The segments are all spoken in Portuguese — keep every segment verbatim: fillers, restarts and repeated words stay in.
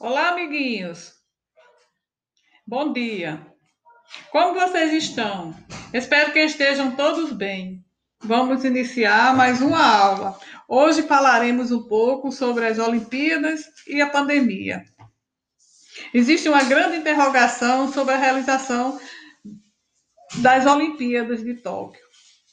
Olá, amiguinhos. Bom dia. Como vocês estão? Espero que estejam todos bem. Vamos iniciar mais uma aula. Hoje falaremos um pouco sobre as Olimpíadas e a pandemia. Existe uma grande interrogação sobre a realização das Olimpíadas de Tóquio.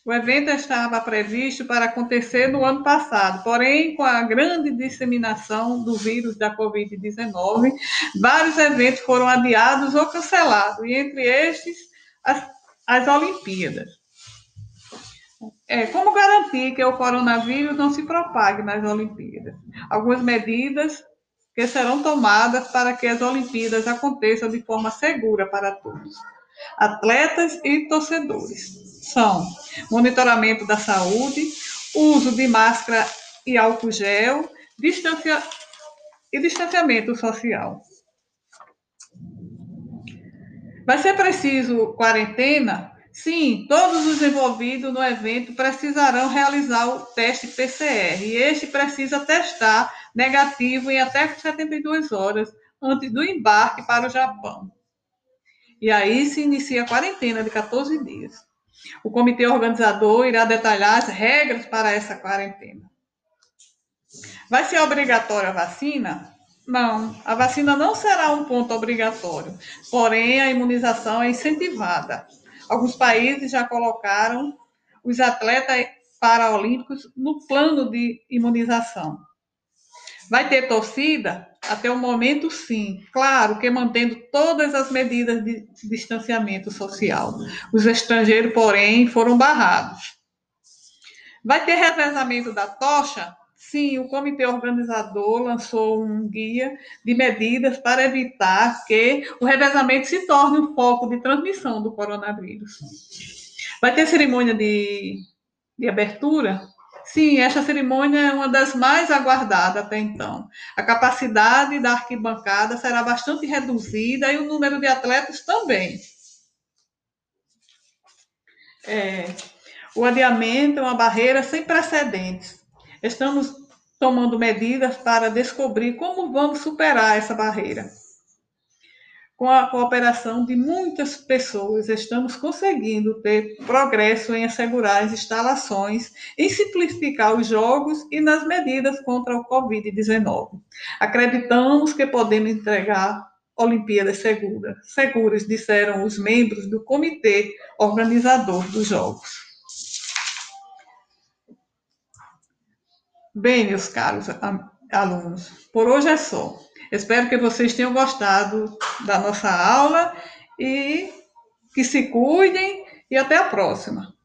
O evento estava previsto para acontecer no ano passado, porém, com a grande disseminação do vírus da covid dezenove, vários eventos foram adiados ou cancelados, e entre estes, as, as Olimpíadas. É, como garantir que o coronavírus não se propague nas Olimpíadas? Algumas medidas que serão tomadas para que as Olimpíadas aconteçam de forma segura para todos, atletas e torcedores. São monitoramento da saúde, uso de máscara e álcool gel, distância e distanciamento social. Vai ser preciso quarentena? Sim, todos os envolvidos no evento precisarão realizar o teste P C R e este precisa testar negativo em até setenta e duas horas antes do embarque para o Japão. E aí se inicia a quarentena de quatorze dias. O comitê organizador irá detalhar as regras para essa quarentena. Vai ser obrigatória a vacina? Não, a vacina não será um ponto obrigatório, porém a imunização é incentivada. Alguns países já colocaram os atletas paraolímpicos no plano de imunização. Vai ter torcida? Até o momento, sim. Claro que mantendo todas as medidas de distanciamento social. Os estrangeiros, porém, foram barrados. Vai ter revezamento da tocha? Sim, o comitê organizador lançou um guia de medidas para evitar que o revezamento se torne um foco de transmissão do coronavírus. Vai ter cerimônia de, de abertura? Sim, esta cerimônia é uma das mais aguardadas até então. A capacidade da arquibancada será bastante reduzida e o número de atletas também. É, o adiamento é uma barreira sem precedentes. Estamos tomando medidas para descobrir como vamos superar essa barreira. Com a cooperação de muitas pessoas, estamos conseguindo ter progresso em assegurar as instalações, em simplificar os jogos e nas medidas contra o covid dezenove. Acreditamos que podemos entregar Olimpíadas seguras, seguras, disseram os membros do comitê organizador dos jogos. Bem, meus caros alunos, por hoje é só. Espero que vocês tenham gostado da nossa aula e que se cuidem e até a próxima.